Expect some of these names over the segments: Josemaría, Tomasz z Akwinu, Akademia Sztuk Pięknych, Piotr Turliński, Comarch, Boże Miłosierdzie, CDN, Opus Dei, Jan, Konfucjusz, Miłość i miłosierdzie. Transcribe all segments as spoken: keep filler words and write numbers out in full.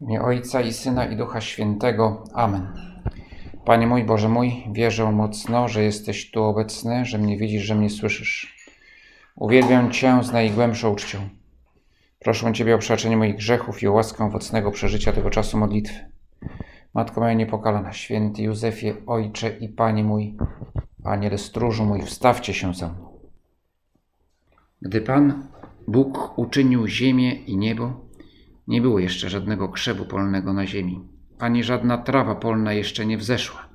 W imię Ojca i Syna i Ducha Świętego. Amen. Panie mój, Boże mój, wierzę mocno, że jesteś tu obecny, że mnie widzisz, że mnie słyszysz. Uwielbiam Cię z najgłębszą uczcią. Proszę Ciebie o przebaczenie moich grzechów i o łaskę owocnego przeżycia tego czasu modlitwy. Matko moja niepokalana, święty Józefie, Ojcze i Panie mój, Aniele stróżu mój, wstawcie się za mną. Gdy Pan Bóg uczynił ziemię i niebo, nie było jeszcze żadnego krzewu polnego na ziemi, ani żadna trawa polna jeszcze nie wzeszła,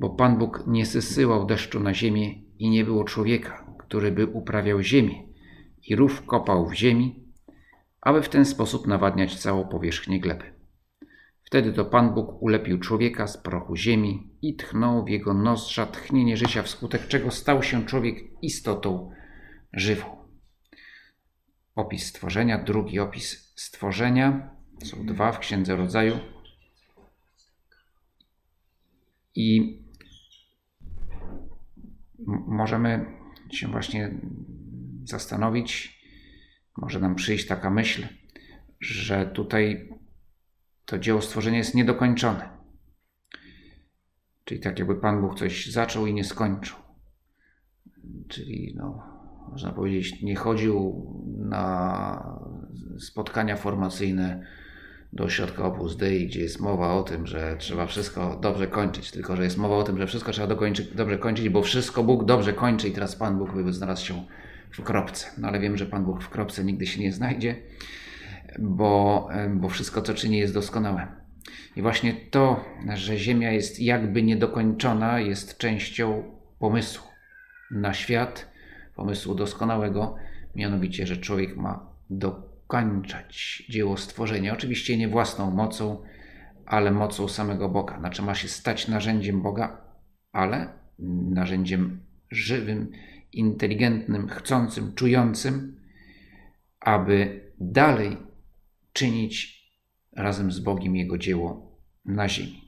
bo Pan Bóg nie sysyłał deszczu na ziemię i nie było człowieka, który by uprawiał ziemię i rów kopał w ziemi, aby w ten sposób nawadniać całą powierzchnię gleby. Wtedy to Pan Bóg ulepił człowieka z prochu ziemi i tchnął w jego nozdrza tchnienie życia, wskutek czego stał się człowiek istotą żywą. Opis stworzenia, drugi opis stworzenia, są dwa w Księdze Rodzaju. I możemy się właśnie zastanowić, może nam przyjść taka myśl, że tutaj to dzieło stworzenia jest niedokończone. Czyli tak jakby Pan Bóg coś zaczął i nie skończył. Czyli no... można powiedzieć, nie chodził na spotkania formacyjne do ośrodka Opus Dei, gdzie jest mowa o tym, że trzeba wszystko dobrze kończyć, tylko że jest mowa o tym, że wszystko trzeba dokończyć, dobrze kończyć, bo wszystko Bóg dobrze kończy i teraz Pan Bóg by znalazł się w kropce. No ale wiem, że Pan Bóg w kropce nigdy się nie znajdzie, bo, bo wszystko, co czyni, jest doskonałe. I właśnie to, że Ziemia jest jakby niedokończona, jest częścią pomysłu na świat, pomysłu doskonałego, mianowicie, że człowiek ma dokończać dzieło stworzenia. Oczywiście nie własną mocą, ale mocą samego Boga. Znaczy ma się stać narzędziem Boga, ale narzędziem żywym, inteligentnym, chcącym, czującym, aby dalej czynić razem z Bogiem jego dzieło na ziemi.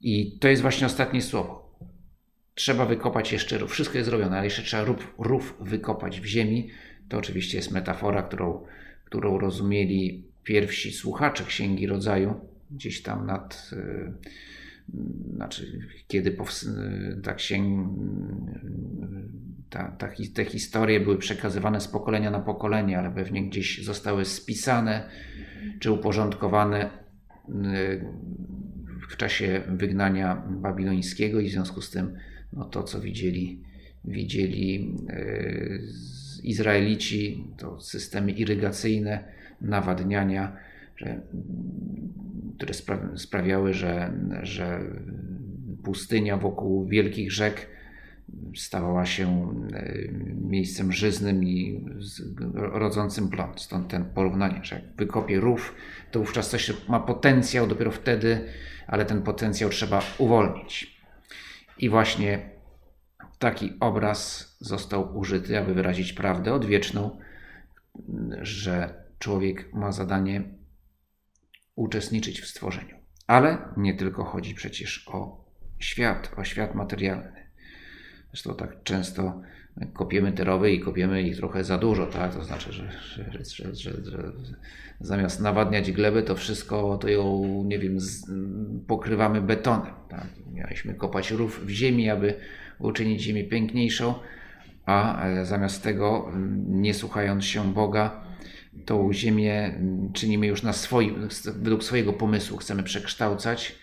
I to jest właśnie ostatnie słowo. Trzeba wykopać jeszcze rów. Wszystko jest zrobione, ale jeszcze trzeba rów, rów wykopać w ziemi. To oczywiście jest metafora, którą, którą rozumieli pierwsi słuchacze Księgi Rodzaju. Gdzieś tam nad... Yy, znaczy, kiedy powst- ta księg... Ta, ta, te historie były przekazywane z pokolenia na pokolenie, ale pewnie gdzieś zostały spisane czy uporządkowane yy, w czasie wygnania babilońskiego i w związku z tym no to, co widzieli, widzieli yy, Izraelici, to systemy irygacyjne, nawadniania, że, które spra- sprawiały, że, że pustynia wokół wielkich rzek stawała się yy, miejscem żyznym i rodzącym plon. Stąd ten porównanie, że jak wykopie rów, to wówczas coś ma potencjał dopiero wtedy, ale ten potencjał trzeba uwolnić. I właśnie taki obraz został użyty, aby wyrazić prawdę odwieczną, że człowiek ma zadanie uczestniczyć w stworzeniu. Ale nie tylko chodzi przecież o świat, o świat materialny. Zresztą tak często kopiemy te rowy i kopiemy ich trochę za dużo, tak? To znaczy, że, że, że, że, że zamiast nawadniać glebę, to wszystko to ją, nie wiem, z, pokrywamy betonem. Tak? Mieliśmy kopać rów w ziemi, aby uczynić ziemię piękniejszą, a zamiast tego, nie słuchając się Boga, tą ziemię czynimy już na swoim, według swojego pomysłu, chcemy przekształcać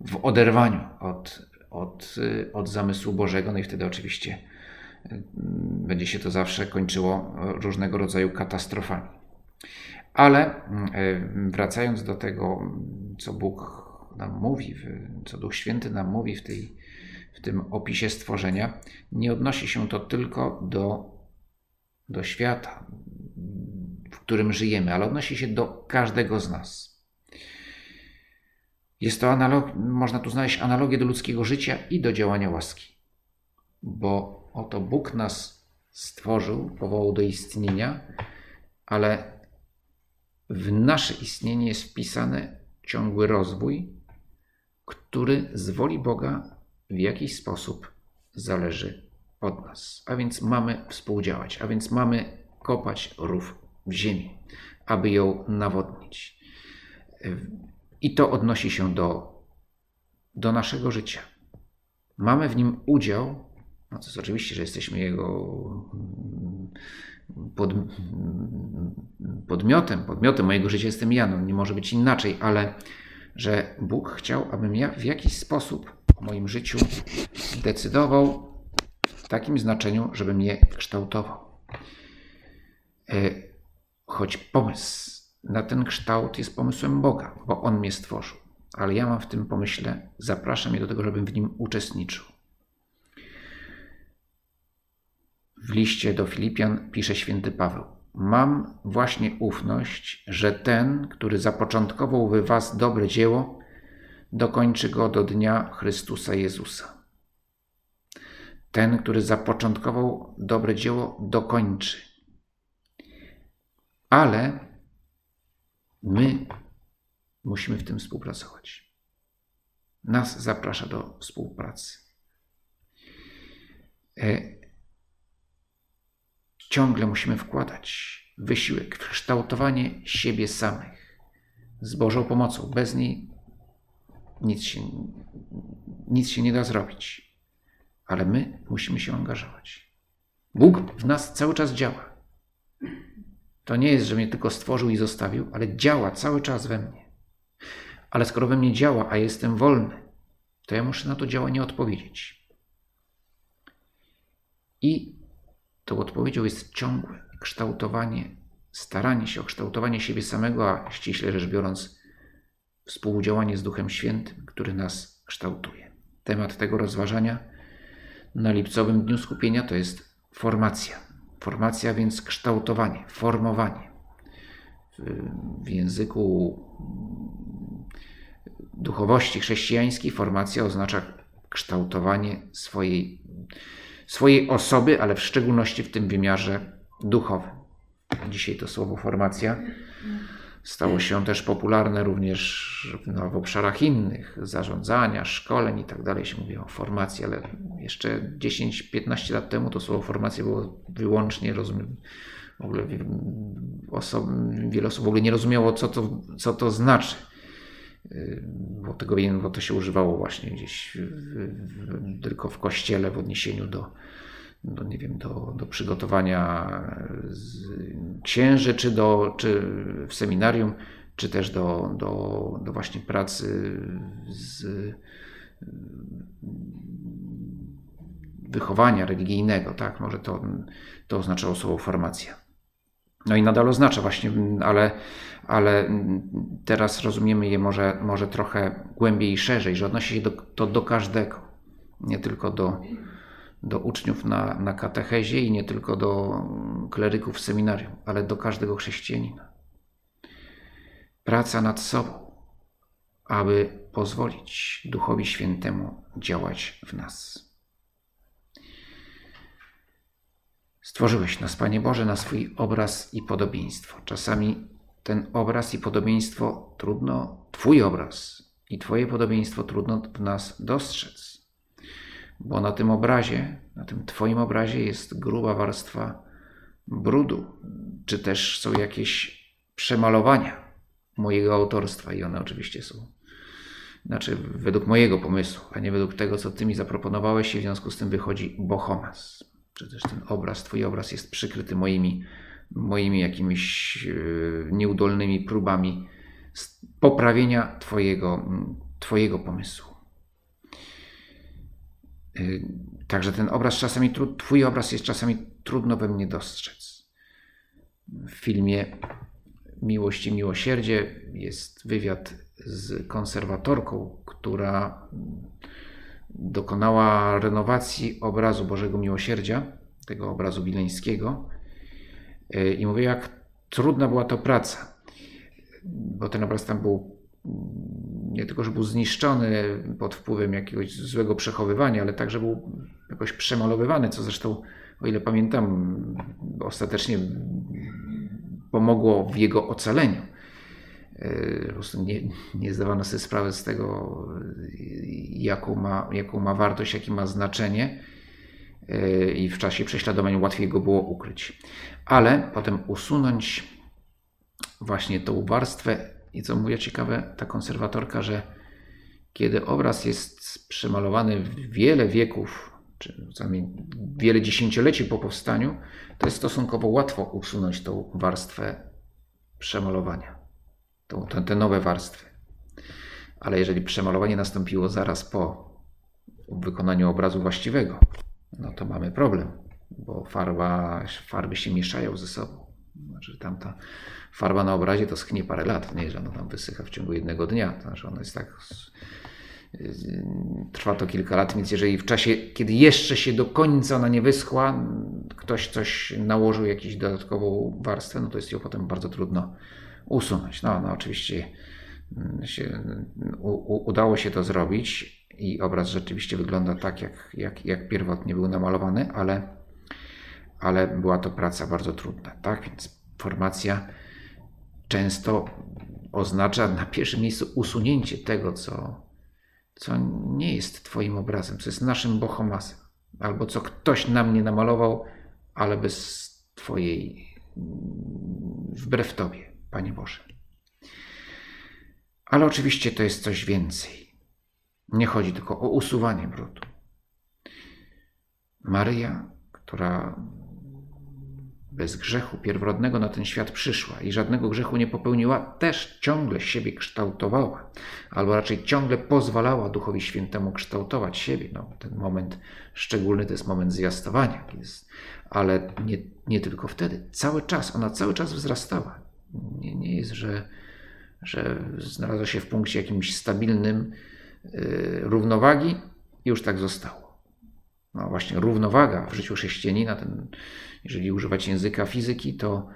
w oderwaniu od, od, od zamysłu Bożego, no i wtedy oczywiście będzie się to zawsze kończyło różnego rodzaju katastrofami. Ale wracając do tego, co Bóg nam mówi, co Duch Święty nam mówi w, tej, w tym opisie stworzenia, nie odnosi się to tylko do, do świata, w którym żyjemy, ale odnosi się do każdego z nas. Jest to analog, można tu znaleźć analogię do ludzkiego życia i do działania łaski, bo oto Bóg nas stworzył, powołał do istnienia, ale w nasze istnienie jest wpisany ciągły rozwój, który z woli Boga w jakiś sposób zależy od nas. A więc mamy współdziałać, a więc mamy kopać rów w ziemi. aby ją nawodnić. I to odnosi się do, do naszego życia. Mamy w nim udział, no to jest oczywiście, że jesteśmy jego pod, podmiotem, podmiotem mojego życia jestem ja, no nie może być inaczej, ale że Bóg chciał, abym ja w jakiś sposób o moim życiu decydował w takim znaczeniu, żebym je kształtował. Choć pomysł na ten kształt jest pomysłem Boga, bo On mnie stworzył, ale ja mam w tym pomyśle, zapraszam je do tego, żebym w nim uczestniczył. W liście do Filipian pisze święty Paweł: mam właśnie ufność, że ten, który zapoczątkował w was dobre dzieło, dokończy go do dnia Chrystusa Jezusa. Ten, który zapoczątkował dobre dzieło, dokończy. Ale my musimy w tym współpracować. Nas zaprasza do współpracy. Ciągle musimy wkładać wysiłek w kształtowanie siebie samych. Z Bożą pomocą. Bez niej nic się, nic się nie da zrobić. Ale my musimy się angażować. Bóg w nas cały czas działa. To nie jest, że mnie tylko stworzył i zostawił, ale działa cały czas we mnie. Ale skoro we mnie działa, a jestem wolny, to ja muszę na to działanie odpowiedzieć. I tą odpowiedzią jest ciągłe kształtowanie, staranie się o kształtowanie siebie samego, a ściśle rzecz biorąc współdziałanie z Duchem Świętym, który nas kształtuje. Temat tego rozważania na lipcowym Dniu Skupienia to jest formacja. Formacja więc kształtowanie, formowanie. W języku duchowości chrześcijańskiej formacja oznacza kształtowanie swojej swojej osoby, ale w szczególności w tym wymiarze duchowym. Dzisiaj to słowo formacja stało się też popularne również no, w obszarach innych, zarządzania, szkoleń i tak dalej się mówi o formacji, ale jeszcze dziesięć-piętnaście lat temu to słowo formacja było wyłącznie, rozumiem, w ogóle osoby, wiele osób w ogóle nie rozumiało, co to, co to znaczy. Bo tego bo to się używało właśnie gdzieś w, w, tylko w kościele w odniesieniu do, do nie wiem, do, do przygotowania z, księży, czy, do, czy w seminarium, czy też do, do, do właśnie pracy z wychowania religijnego, tak? Może to, to oznaczało słowo formacja. No i nadal oznacza właśnie, ale, ale teraz rozumiemy je może, może trochę głębiej i szerzej, że odnosi się do, to do każdego, nie tylko do, do uczniów na, na katechezie i nie tylko do kleryków w seminarium, ale do każdego chrześcijanina. Praca nad sobą, aby pozwolić Duchowi Świętemu działać w nas. Stworzyłeś nas, Panie Boże, na swój obraz i podobieństwo. Czasami ten obraz i podobieństwo trudno, Twój obraz i Twoje podobieństwo trudno w nas dostrzec. Bo na tym obrazie, na tym Twoim obrazie jest gruba warstwa brudu, czy też są jakieś przemalowania mojego autorstwa i one oczywiście są, znaczy według mojego pomysłu, a nie według tego, co Ty mi zaproponowałeś i w związku z tym wychodzi bohomas. Czy też ten obraz, Twój obraz jest przykryty moimi, moimi jakimiś nieudolnymi próbami poprawienia Twojego, twojego pomysłu. Także ten obraz czasami, Twój obraz jest czasami trudno we mnie dostrzec. W filmie Miłość i miłosierdzie jest wywiad z konserwatorką, która dokonała renowacji obrazu Bożego Miłosierdzia, tego obrazu wileńskiego i mówię, jak trudna była to praca, bo ten obraz tam był nie tylko, że był zniszczony pod wpływem jakiegoś złego przechowywania, ale także był jakoś przemalowywany, co zresztą, o ile pamiętam, ostatecznie pomogło w jego ocaleniu. Po prostu nie, nie zdawano sobie sprawy z tego, jaką ma, jaką ma wartość, jakie ma znaczenie i w czasie prześladowań łatwiej go było ukryć. Ale potem usunąć właśnie tą warstwę. I co mówiła ciekawe ta konserwatorka, że kiedy obraz jest przemalowany wiele wieków, czy wiele dziesięcioleci po powstaniu, to jest stosunkowo łatwo usunąć tą warstwę przemalowania, tą, te, te nowe warstwy. Ale jeżeli przemalowanie nastąpiło zaraz po wykonaniu obrazu właściwego, no to mamy problem, bo farba, farby się mieszają ze sobą. Znaczy tamta farba na obrazie to schnie parę lat, nie, że ona tam wysycha w ciągu jednego dnia. Znaczy ona jest tak, trwa to kilka lat, więc jeżeli w czasie, kiedy jeszcze się do końca ona nie wyschła, ktoś coś nałożył, jakąś dodatkową warstwę, no to jest ją potem bardzo trudno usunąć. No, no oczywiście się, u, u, udało się to zrobić i obraz rzeczywiście wygląda tak, jak, jak, jak pierwotnie był namalowany, ale, ale była to praca bardzo trudna. Tak więc formacja często oznacza na pierwszym miejscu usunięcie tego, co, co nie jest twoim obrazem, co jest naszym bohomasem, albo co ktoś na mnie namalował, ale bez twojej, wbrew tobie, Panie Boże. Ale oczywiście to jest coś więcej. Nie chodzi tylko o usuwanie brudu. Maryja, która bez grzechu pierworodnego na ten świat przyszła i żadnego grzechu nie popełniła, też ciągle siebie kształtowała, albo raczej ciągle pozwalała Duchowi Świętemu kształtować siebie. No, ten moment szczególny to jest moment zwiastowania, jest, ale nie, nie tylko wtedy. Cały czas, ona cały czas wzrastała. Nie, nie jest, że, że znalazła się w punkcie jakimś stabilnym, równowagi i już tak zostało. No właśnie równowaga w życiu chrześcijanina, ten, jeżeli używać języka fizyki, to,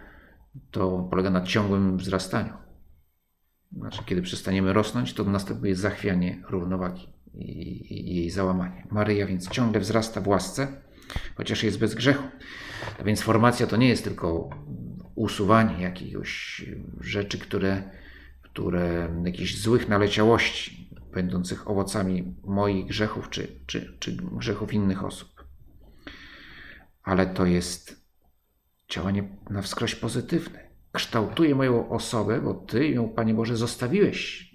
to polega na ciągłym wzrastaniu. Znaczy, kiedy przestaniemy rosnąć, to następuje zachwianie równowagi i, i, i jej załamanie. Maryja więc ciągle wzrasta w łasce, chociaż jest bez grzechu. A więc formacja to nie jest tylko usuwanie jakichś rzeczy, które, które jakichś złych naleciałości, będących owocami moich grzechów czy, czy, czy grzechów innych osób. Ale to jest działanie na wskroś pozytywne. Kształtuje moją osobę, bo Ty ją, Panie Boże, zostawiłeś.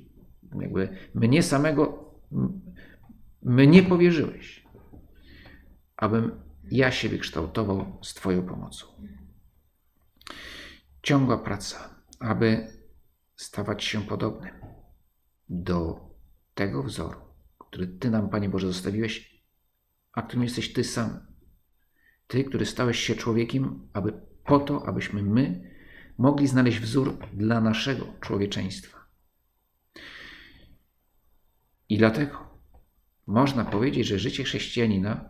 Jakby mnie samego, mnie powierzyłeś, abym ja siebie kształtował z Twoją pomocą. Ciągła praca, aby stawać się podobnym do tego wzoru, który Ty nam, Panie Boże, zostawiłeś, a którym jesteś Ty sam. Ty, który stałeś się człowiekiem, aby po to, abyśmy my mogli znaleźć wzór dla naszego człowieczeństwa. I dlatego można powiedzieć, że życie chrześcijanina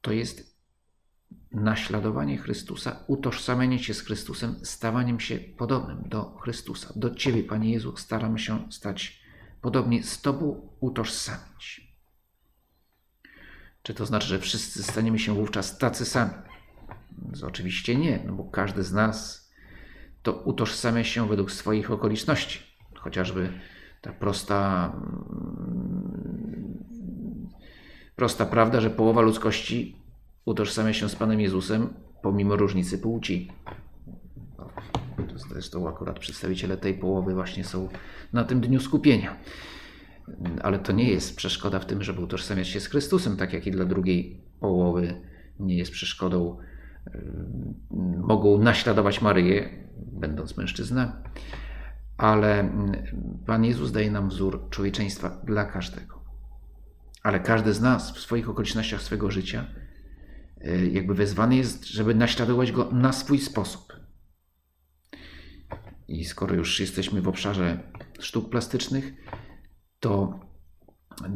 to jest naśladowanie Chrystusa, utożsamianie się z Chrystusem, stawaniem się podobnym do Chrystusa. Do Ciebie, Panie Jezu, staramy się stać podobnie z Tobą utożsamić. Czy to znaczy, że wszyscy staniemy się wówczas tacy sami? Więc oczywiście nie, no bo każdy z nas to utożsamia się według swoich okoliczności. Chociażby ta prosta, prosta prawda, że połowa ludzkości utożsamia się z Panem Jezusem pomimo różnicy płci. Zresztą akurat przedstawiciele tej połowy właśnie są na tym dniu skupienia. Ale to nie jest przeszkoda w tym, żeby utożsamiać się z Chrystusem, tak jak i dla drugiej połowy nie jest przeszkodą. Mogą naśladować Maryję, będąc mężczyznami. Ale Pan Jezus daje nam wzór człowieczeństwa dla każdego. Ale każdy z nas w swoich okolicznościach swego życia jakby wezwany jest, żeby naśladować Go na swój sposób. I skoro już jesteśmy w obszarze sztuk plastycznych, to,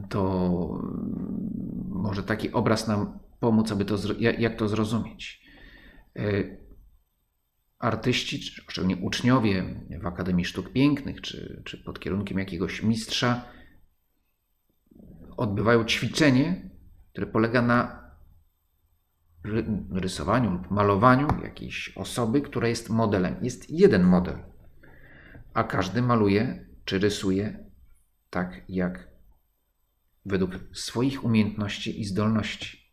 to może taki obraz nam pomóc, aby to, jak to zrozumieć. Artyści, szczególnie uczniowie w Akademii Sztuk Pięknych, czy, czy pod kierunkiem jakiegoś mistrza, odbywają ćwiczenie, które polega na rysowaniu lub malowaniu jakiejś osoby, która jest modelem. Jest jeden model. A każdy maluje czy rysuje tak, jak według swoich umiejętności i zdolności.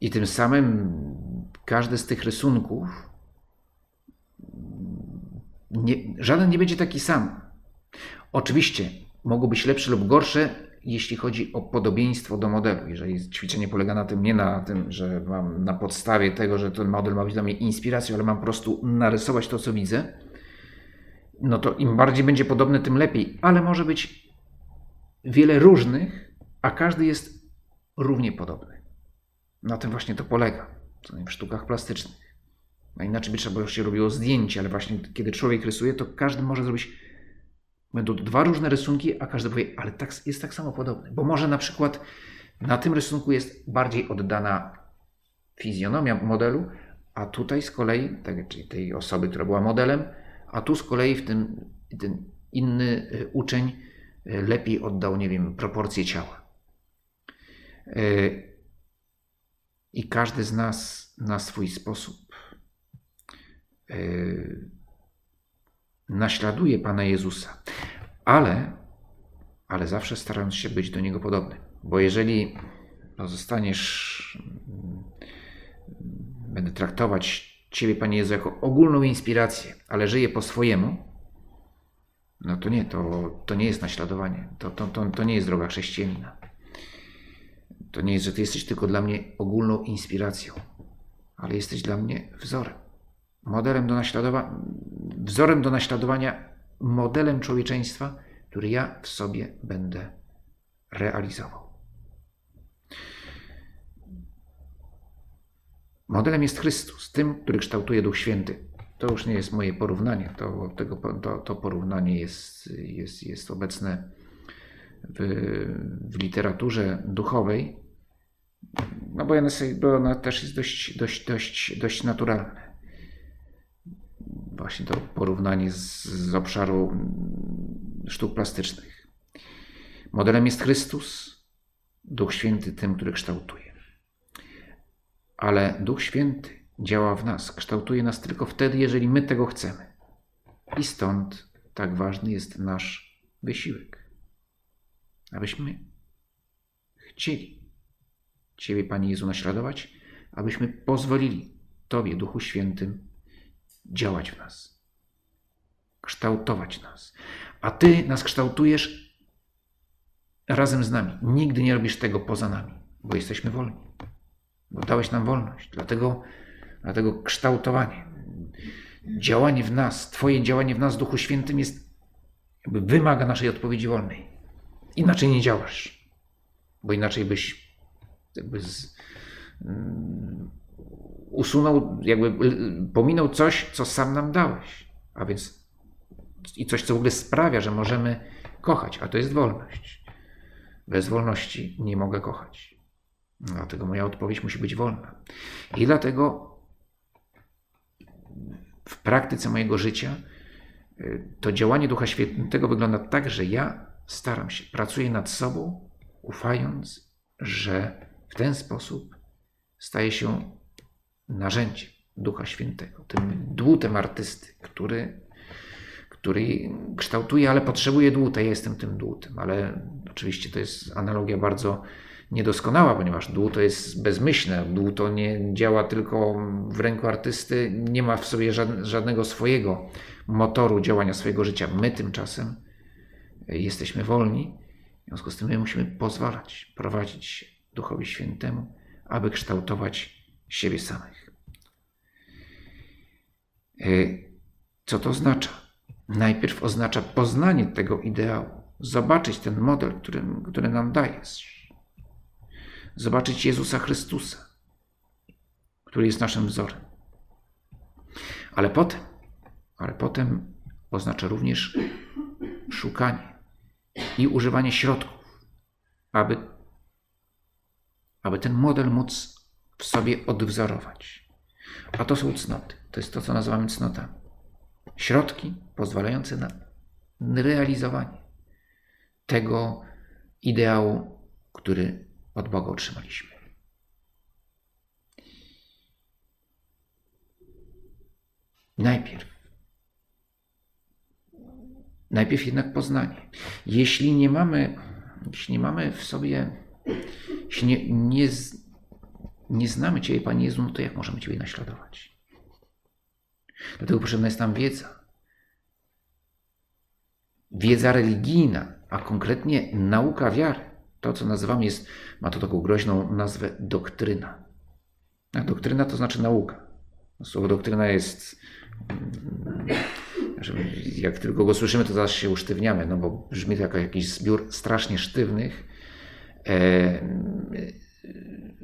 I tym samym każdy z tych rysunków Nie, żaden nie będzie taki sam. Oczywiście mogą być lepsze lub gorsze, jeśli chodzi o podobieństwo do modelu. Jeżeli ćwiczenie polega na tym, nie na tym, że mam na podstawie tego, że ten model ma być dla mnie inspiracją, ale mam po prostu narysować to, co widzę, no to im bardziej będzie podobne, tym lepiej. Ale może być wiele różnych, a każdy jest równie podobny. Na tym właśnie to polega, co w sztukach plastycznych. A inaczej by trzeba się robiło zdjęcie, ale właśnie kiedy człowiek rysuje, to każdy może zrobić, będą dwa różne rysunki, a każdy powie, ale tak, jest tak samo podobny. Bo może na przykład na tym rysunku jest bardziej oddana fizjonomia modelu, a tutaj z kolei, tak, czyli tej osoby, która była modelem, a tu z kolei w tym ten inny uczeń lepiej oddał, nie wiem, proporcje ciała. I każdy z nas na swój sposób Yy, naśladuje Pana Jezusa, ale, ale zawsze starając się być do Niego podobny. Bo jeżeli pozostaniesz, będę traktować Ciebie, Panie Jezu, jako ogólną inspirację, ale żyję po swojemu, no to nie, to, to nie jest naśladowanie, to, to, to, to nie jest droga chrześcijanina. To nie jest, że Ty jesteś tylko dla mnie ogólną inspiracją, ale jesteś dla mnie wzorem. Modelem do naśladowania, wzorem do naśladowania, modelem człowieczeństwa, który ja w sobie będę realizował. Modelem jest Chrystus, tym, który kształtuje Duch Święty. To już nie jest moje porównanie, to, tego, to, to porównanie jest, jest, jest obecne w, w literaturze duchowej, no bo ona, sobie, bo ona też jest dość, dość, dość, dość naturalna. Właśnie to porównanie z, z obszaru sztuk plastycznych. Modelem jest Chrystus, Duch Święty tym, który kształtuje. Ale Duch Święty działa w nas, kształtuje nas tylko wtedy, jeżeli my tego chcemy. I stąd tak ważny jest nasz wysiłek. Abyśmy chcieli Ciebie, Panie Jezu, naśladować, abyśmy pozwolili Tobie, Duchu Świętym, działać w nas, kształtować nas. A Ty nas kształtujesz razem z nami. Nigdy nie robisz tego poza nami, bo jesteśmy wolni. Bo dałeś nam wolność. Dlatego, dlatego kształtowanie, działanie w nas, Twoje działanie w nas, Duchu Świętym, jest, jakby wymaga naszej odpowiedzi wolnej. Inaczej nie działasz, bo inaczej byś jakby z, mm, usunął, jakby pominął coś, co sam nam dałeś, a więc i coś, co w ogóle sprawia, że możemy kochać, a to jest wolność. Bez wolności nie mogę kochać. Dlatego moja odpowiedź musi być wolna. I dlatego w praktyce mojego życia to działanie Ducha Świętego wygląda tak, że ja staram się, pracuję nad sobą, ufając, że w ten sposób staję się narzędzie Ducha Świętego, tym dłutem artysty, który, który kształtuje, ale potrzebuje dłuta. Ja jestem tym dłutem, ale oczywiście to jest analogia bardzo niedoskonała, ponieważ dłuto jest bezmyślne, dłuto nie działa tylko w ręku artysty, nie ma w sobie żadnego swojego motoru działania swojego życia. My tymczasem jesteśmy wolni, w związku z tym my musimy pozwalać, prowadzić się Duchowi Świętemu, aby kształtować siebie samych. Co to oznacza? Najpierw oznacza poznanie tego ideału, zobaczyć ten model, który, który nam dajesz, zobaczyć Jezusa Chrystusa, który jest naszym wzorem. Ale potem, ale potem oznacza również szukanie i używanie środków, aby, aby ten model móc w sobie odwzorować. A to są cnoty. To jest to, co nazywamy cnotami. Środki pozwalające na realizowanie tego ideału, który od Boga otrzymaliśmy. Najpierw. Najpierw jednak poznanie. Jeśli nie mamy, jeśli nie mamy w sobie, jeśli nie, nie Nie znamy Ciebie, Panie Jezu, no to jak możemy Ciebie naśladować? Dlatego potrzebna jest nam wiedza, wiedza religijna, a konkretnie nauka wiary, to co nazywam jest, ma to taką groźną nazwę doktryna. A doktryna to znaczy nauka. Słowo doktryna jest, jak tylko go słyszymy, to zaraz się usztywniamy, no bo brzmi to jak jakiś zbiór strasznie sztywnych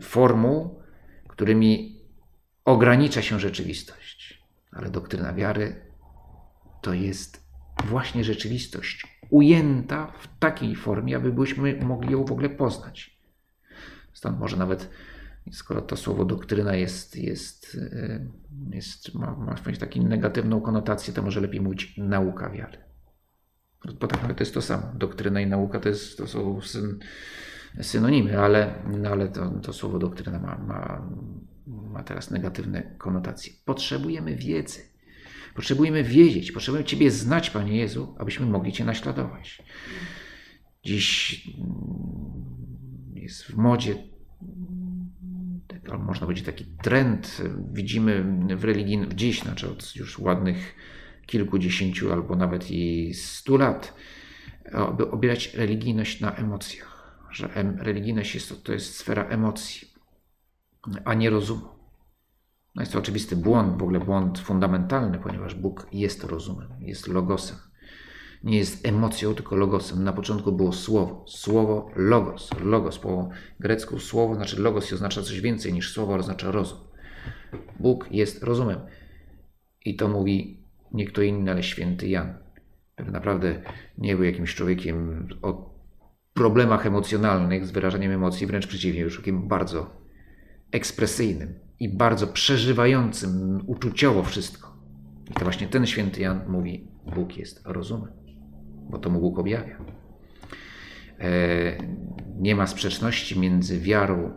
formuł, którymi ogranicza się rzeczywistość. Ale doktryna wiary to jest właśnie rzeczywistość ujęta w takiej formie, abyśmy mogli ją w ogóle poznać. Stąd może nawet, skoro to słowo doktryna jest, jest, jest, ma, ma taką negatywną konotację, to może lepiej mówić nauka wiary. Bo tak naprawdę to jest to samo. Doktryna i nauka to, jest, to są syn, synonimy, ale, no ale to, to słowo doktryna ma, ma, ma teraz negatywne konotacje. Potrzebujemy wiedzy. Potrzebujemy wiedzieć. Potrzebujemy Ciebie znać, Panie Jezu, abyśmy mogli Cię naśladować. Dziś jest w modzie, można powiedzieć, taki trend. Widzimy w religii dziś, znaczy od już ładnych kilkudziesięciu albo nawet i stu lat, aby opierać religijność na emocjach. Że religijność jest to, to jest sfera emocji, a nie rozumu. No jest to oczywisty błąd, w ogóle błąd fundamentalny, ponieważ Bóg jest rozumem, jest logosem. Nie jest emocją, tylko logosem. Na początku było słowo. Słowo logos. Logos po grecku słowo, znaczy logos oznacza coś więcej niż słowo, oznacza rozum. Bóg jest rozumem. I to mówi nie kto inny, ale święty Jan, który naprawdę nie był jakimś człowiekiem o problemach emocjonalnych, z wyrażaniem emocji, wręcz przeciwnie, był człowiekiem bardzo ekspresyjnym i bardzo przeżywającym uczuciowo wszystko. I to właśnie ten święty Jan mówi, Bóg jest rozumem, bo to mu Bóg objawia. Nie ma sprzeczności między wiarą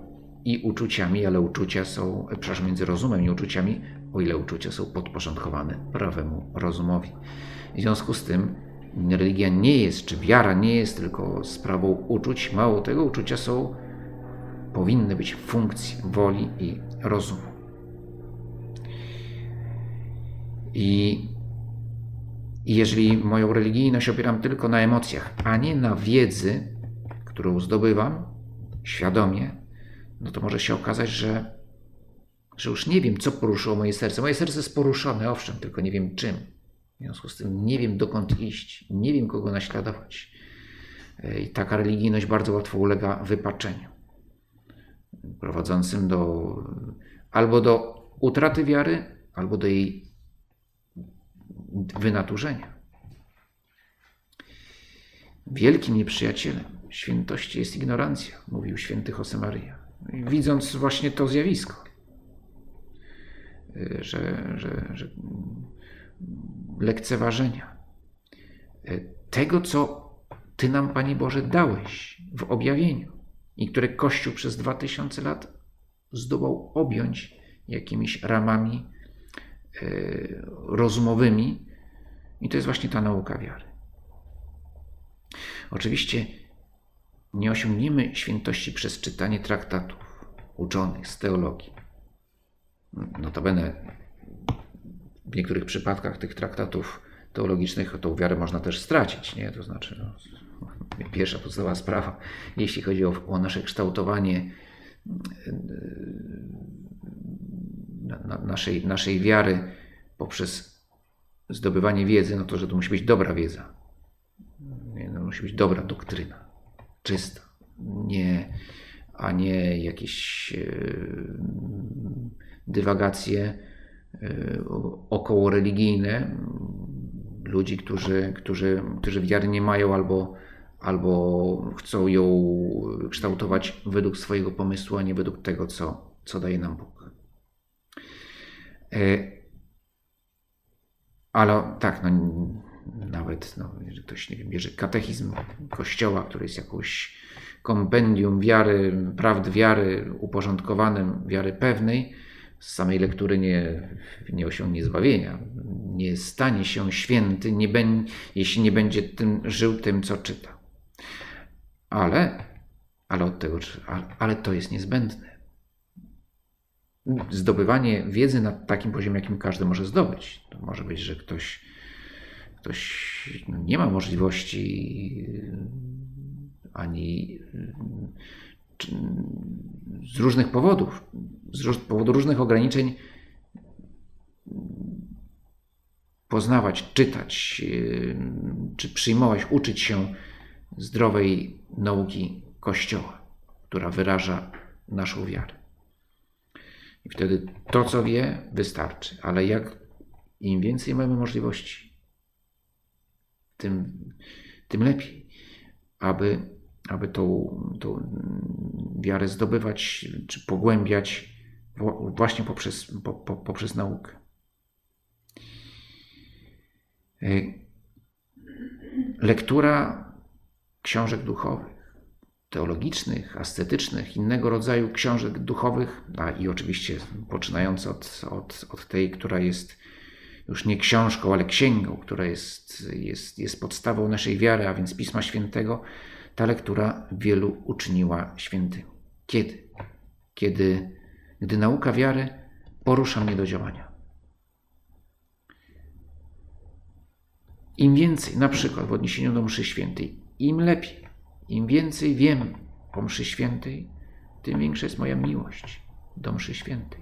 i uczuciami, ale uczucia są, przepraszam, między rozumem i uczuciami, o ile uczucia są podporządkowane prawemu rozumowi. W związku z tym religia nie jest, czy wiara nie jest tylko sprawą uczuć, mało tego, uczucia są, powinny być w funkcji woli i rozumu. I jeżeli moją religijność opieram tylko na emocjach, a nie na wiedzy, którą zdobywam świadomie, no to może się okazać, że że już nie wiem, co poruszyło moje serce. Moje serce jest poruszone, owszem, tylko nie wiem czym. W związku z tym nie wiem, dokąd iść, nie wiem, kogo naśladować. I taka religijność bardzo łatwo ulega wypaczeniu, prowadzącym do albo do utraty wiary, albo do jej wynaturzenia. Wielkim nieprzyjacielem świętości jest ignorancja, mówił święty Josemaría, widząc właśnie to zjawisko. Że, że, że lekceważenia tego, co Ty nam, Panie Boże, dałeś w objawieniu i które Kościół przez dwa tysiące lat zdołał objąć jakimiś ramami rozumowymi, i to jest właśnie ta nauka wiary. Oczywiście nie osiągniemy świętości przez czytanie traktatów uczonych z teologii. Notabene w niektórych przypadkach tych traktatów teologicznych tą wiarę można też stracić, nie? To znaczy, no, pierwsza podstawowa sprawa, jeśli chodzi o, o nasze kształtowanie na, na, naszej, naszej wiary poprzez zdobywanie wiedzy, no to, że to musi być dobra wiedza, nie, no, musi być dobra doktryna, czysta, nie, a nie jakieś yy, dywagacje okołoreligijne ludzi, którzy, którzy, którzy wiary nie mają albo, albo chcą ją kształtować według swojego pomysłu, a nie według tego, co, co daje nam Bóg. Ale tak, no, nawet no, jeżeli ktoś, nie wiem, bierze katechizm Kościoła, który jest jakąś kompendium wiary, prawd wiary uporządkowanym, wiary pewnej, z samej lektury nie, nie osiągnie zbawienia, nie stanie się święty, nie be, jeśli nie będzie tym, żył tym, co czyta. Ale, ale, od tego, ale, ale to jest niezbędne. Zdobywanie wiedzy na takim poziomie, jakim każdy może zdobyć. To może być, że ktoś ktoś nie ma możliwości ani z różnych powodów, z powodu różnych ograniczeń poznawać, czytać, czy przyjmować, uczyć się zdrowej nauki Kościoła, która wyraża naszą wiarę. I wtedy to, co wie, wystarczy. Ale jak im więcej mamy możliwości, tym, tym lepiej, aby, aby tą, tą wiarę zdobywać czy pogłębiać właśnie poprzez, po, po, poprzez naukę. Lektura książek duchowych, teologicznych, ascetycznych, innego rodzaju książek duchowych, a i oczywiście poczynając od, od, od tej, która jest już nie książką, ale księgą, która jest, jest, jest podstawą naszej wiary, a więc Pisma Świętego, ta lektura wielu uczyniła świętymi. Kiedy? Kiedy, gdy nauka wiary porusza mnie do działania. Im więcej, na przykład w odniesieniu do mszy świętej, im lepiej, im więcej wiem o mszy świętej, tym większa jest moja miłość do mszy świętej.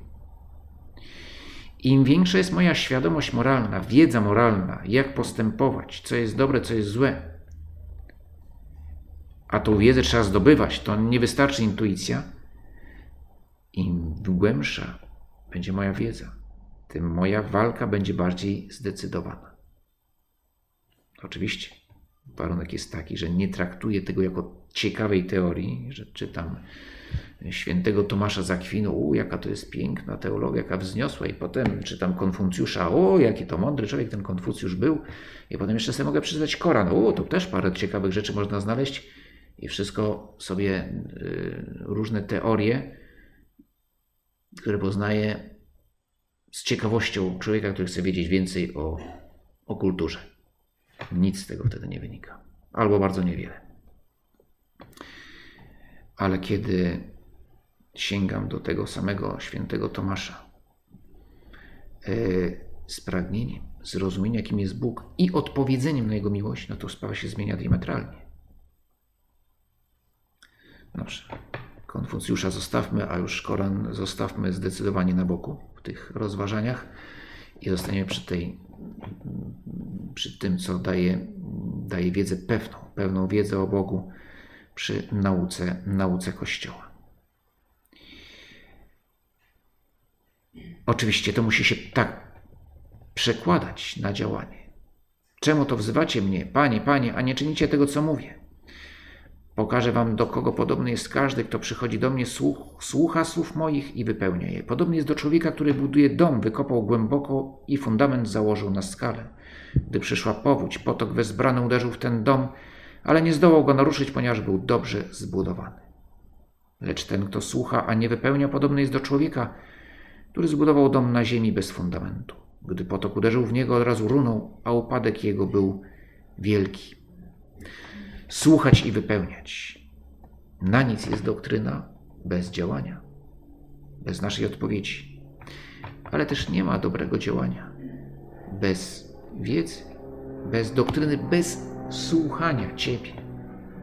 Im większa jest moja świadomość moralna, wiedza moralna, jak postępować, co jest dobre, co jest złe. A tą wiedzę trzeba zdobywać, to nie wystarczy intuicja. Im głębsza będzie moja wiedza, tym moja walka będzie bardziej zdecydowana. Oczywiście warunek jest taki, że nie traktuję tego jako ciekawej teorii, że czytam świętego Tomasza z Akwinu, o, jaka to jest piękna teologia, jaka wzniosła, i potem czytam Konfucjusza, o, jaki to mądry człowiek ten Konfucjusz był, i potem jeszcze sobie mogę przeczytać Koran, o, to też parę ciekawych rzeczy można znaleźć, i wszystko sobie y, różne teorie, które poznaję z ciekawością człowieka, który chce wiedzieć więcej o, o kulturze. Nic z tego wtedy nie wynika. Albo bardzo niewiele. Ale kiedy sięgam do tego samego świętego Tomasza yy, z pragnieniem, zrozumienia, kim jest Bóg, i odpowiedzeniem na Jego miłość, no to sprawa się zmienia diametralnie. Dobrze. Konfucjusza zostawmy, a już Koran zostawmy zdecydowanie na boku w tych rozważaniach i zostaniemy przy tej przy tym, co daje, daje wiedzę pewną, pewną wiedzę o Bogu przy nauce, nauce Kościoła. Oczywiście to musi się tak przekładać na działanie. Czemu to wzywacie mnie, Panie, Panie, a nie czynicie tego, co mówię? Pokażę wam, do kogo podobny jest każdy, kto przychodzi do mnie, słuch, słucha słów moich i wypełnia je. Podobny jest do człowieka, który buduje dom, wykopał głęboko i fundament założył na skalę. Gdy przyszła powódź, potok wezbrany uderzył w ten dom, ale nie zdołał go naruszyć, ponieważ był dobrze zbudowany. Lecz ten, kto słucha, a nie wypełnia, podobny jest do człowieka, który zbudował dom na ziemi bez fundamentu. Gdy potok uderzył w niego, od razu runął, a upadek jego był wielki. Słuchać i wypełniać. Na nic jest doktryna bez działania, bez naszej odpowiedzi. Ale też nie ma dobrego działania bez wiedzy, bez doktryny, bez słuchania Ciebie.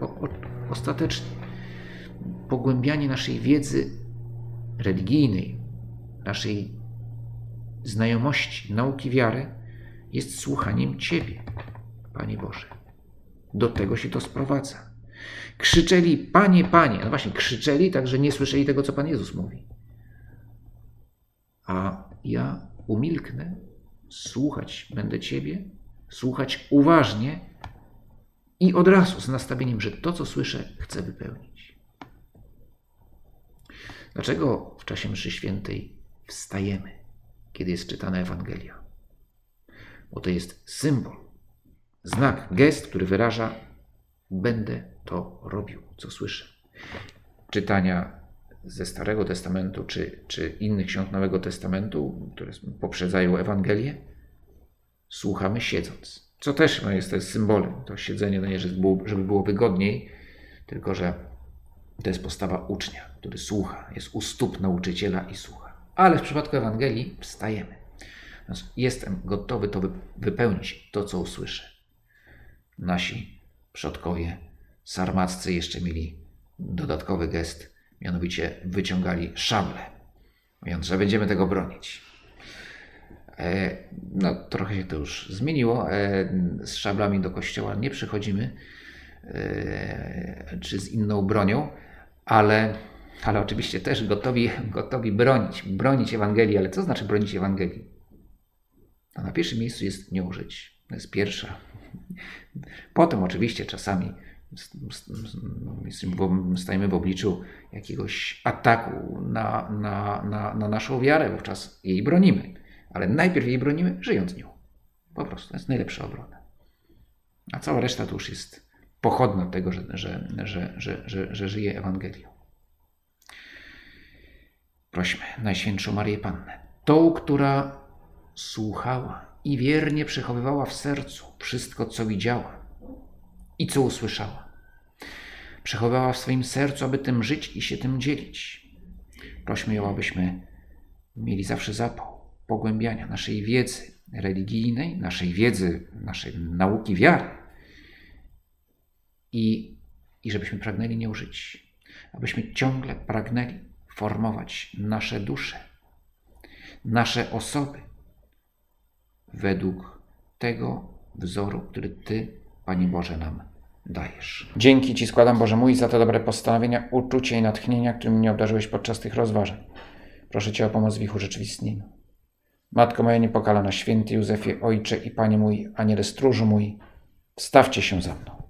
Bo ostatecznie pogłębianie naszej wiedzy religijnej, naszej znajomości, nauki wiary jest słuchaniem Ciebie, Panie Boże. Do tego się to sprowadza. Krzyczeli, Panie, Panie. No właśnie, krzyczeli, także nie słyszeli tego, co Pan Jezus mówi. A ja umilknę, słuchać będę Ciebie, słuchać uważnie i od razu z nastawieniem, że to, co słyszę, chcę wypełnić. Dlaczego w czasie mszy świętej wstajemy, kiedy jest czytana Ewangelia? Bo to jest symbol. Znak, gest, który wyraża, będę to robił, co słyszę. Czytania ze Starego Testamentu czy, czy innych ksiąg Nowego Testamentu, które poprzedzają Ewangelię, słuchamy siedząc. Co też jest, to jest symbolem. To siedzenie, no nie, żeby było wygodniej, tylko że to jest postawa ucznia, który słucha, jest u stóp nauczyciela i słucha. Ale w przypadku Ewangelii wstajemy. Jestem gotowy to wypełnić, to co usłyszę. Nasi przodkowie sarmaccy jeszcze mieli dodatkowy gest, mianowicie wyciągali szable, mówiąc, że będziemy tego bronić. No, trochę się to już zmieniło. Z szablami do kościoła nie przychodzimy, czy z inną bronią, ale, ale oczywiście też gotowi, gotowi bronić, bronić Ewangelii. Ale co znaczy bronić Ewangelii? No, na pierwszym miejscu jest nią żyć. To jest pierwsza. Potem oczywiście czasami stajemy w obliczu jakiegoś ataku na, na, na, na naszą wiarę, wówczas jej bronimy. Ale najpierw jej bronimy, żyjąc nią. Po prostu. To jest najlepsza obrona. A cała reszta to już jest pochodna tego, że, że, że, że, że, że żyje Ewangelią. Prośmy Najświętszą Marię Pannę, tą, która słuchała i wiernie przechowywała w sercu wszystko, co widziała i co usłyszała. Przechowywała w swoim sercu, aby tym żyć i się tym dzielić. Prośmy ją, abyśmy mieli zawsze zapał pogłębiania naszej wiedzy religijnej, naszej wiedzy, naszej nauki wiary i, i żebyśmy pragnęli nią żyć, abyśmy ciągle pragnęli formować nasze dusze, nasze osoby według tego wzoru, który Ty, Panie Boże, nam dajesz. Dzięki Ci składam, Boże mój, za te dobre postanowienia, uczucie i natchnienia, którym mnie obdarzyłeś podczas tych rozważań. Proszę Cię o pomoc w ich urzeczywistnieniu. Matko moja niepokalana, święty Józefie, Ojcze i Panie mój, Aniele stróżu mój, wstawcie się za mną.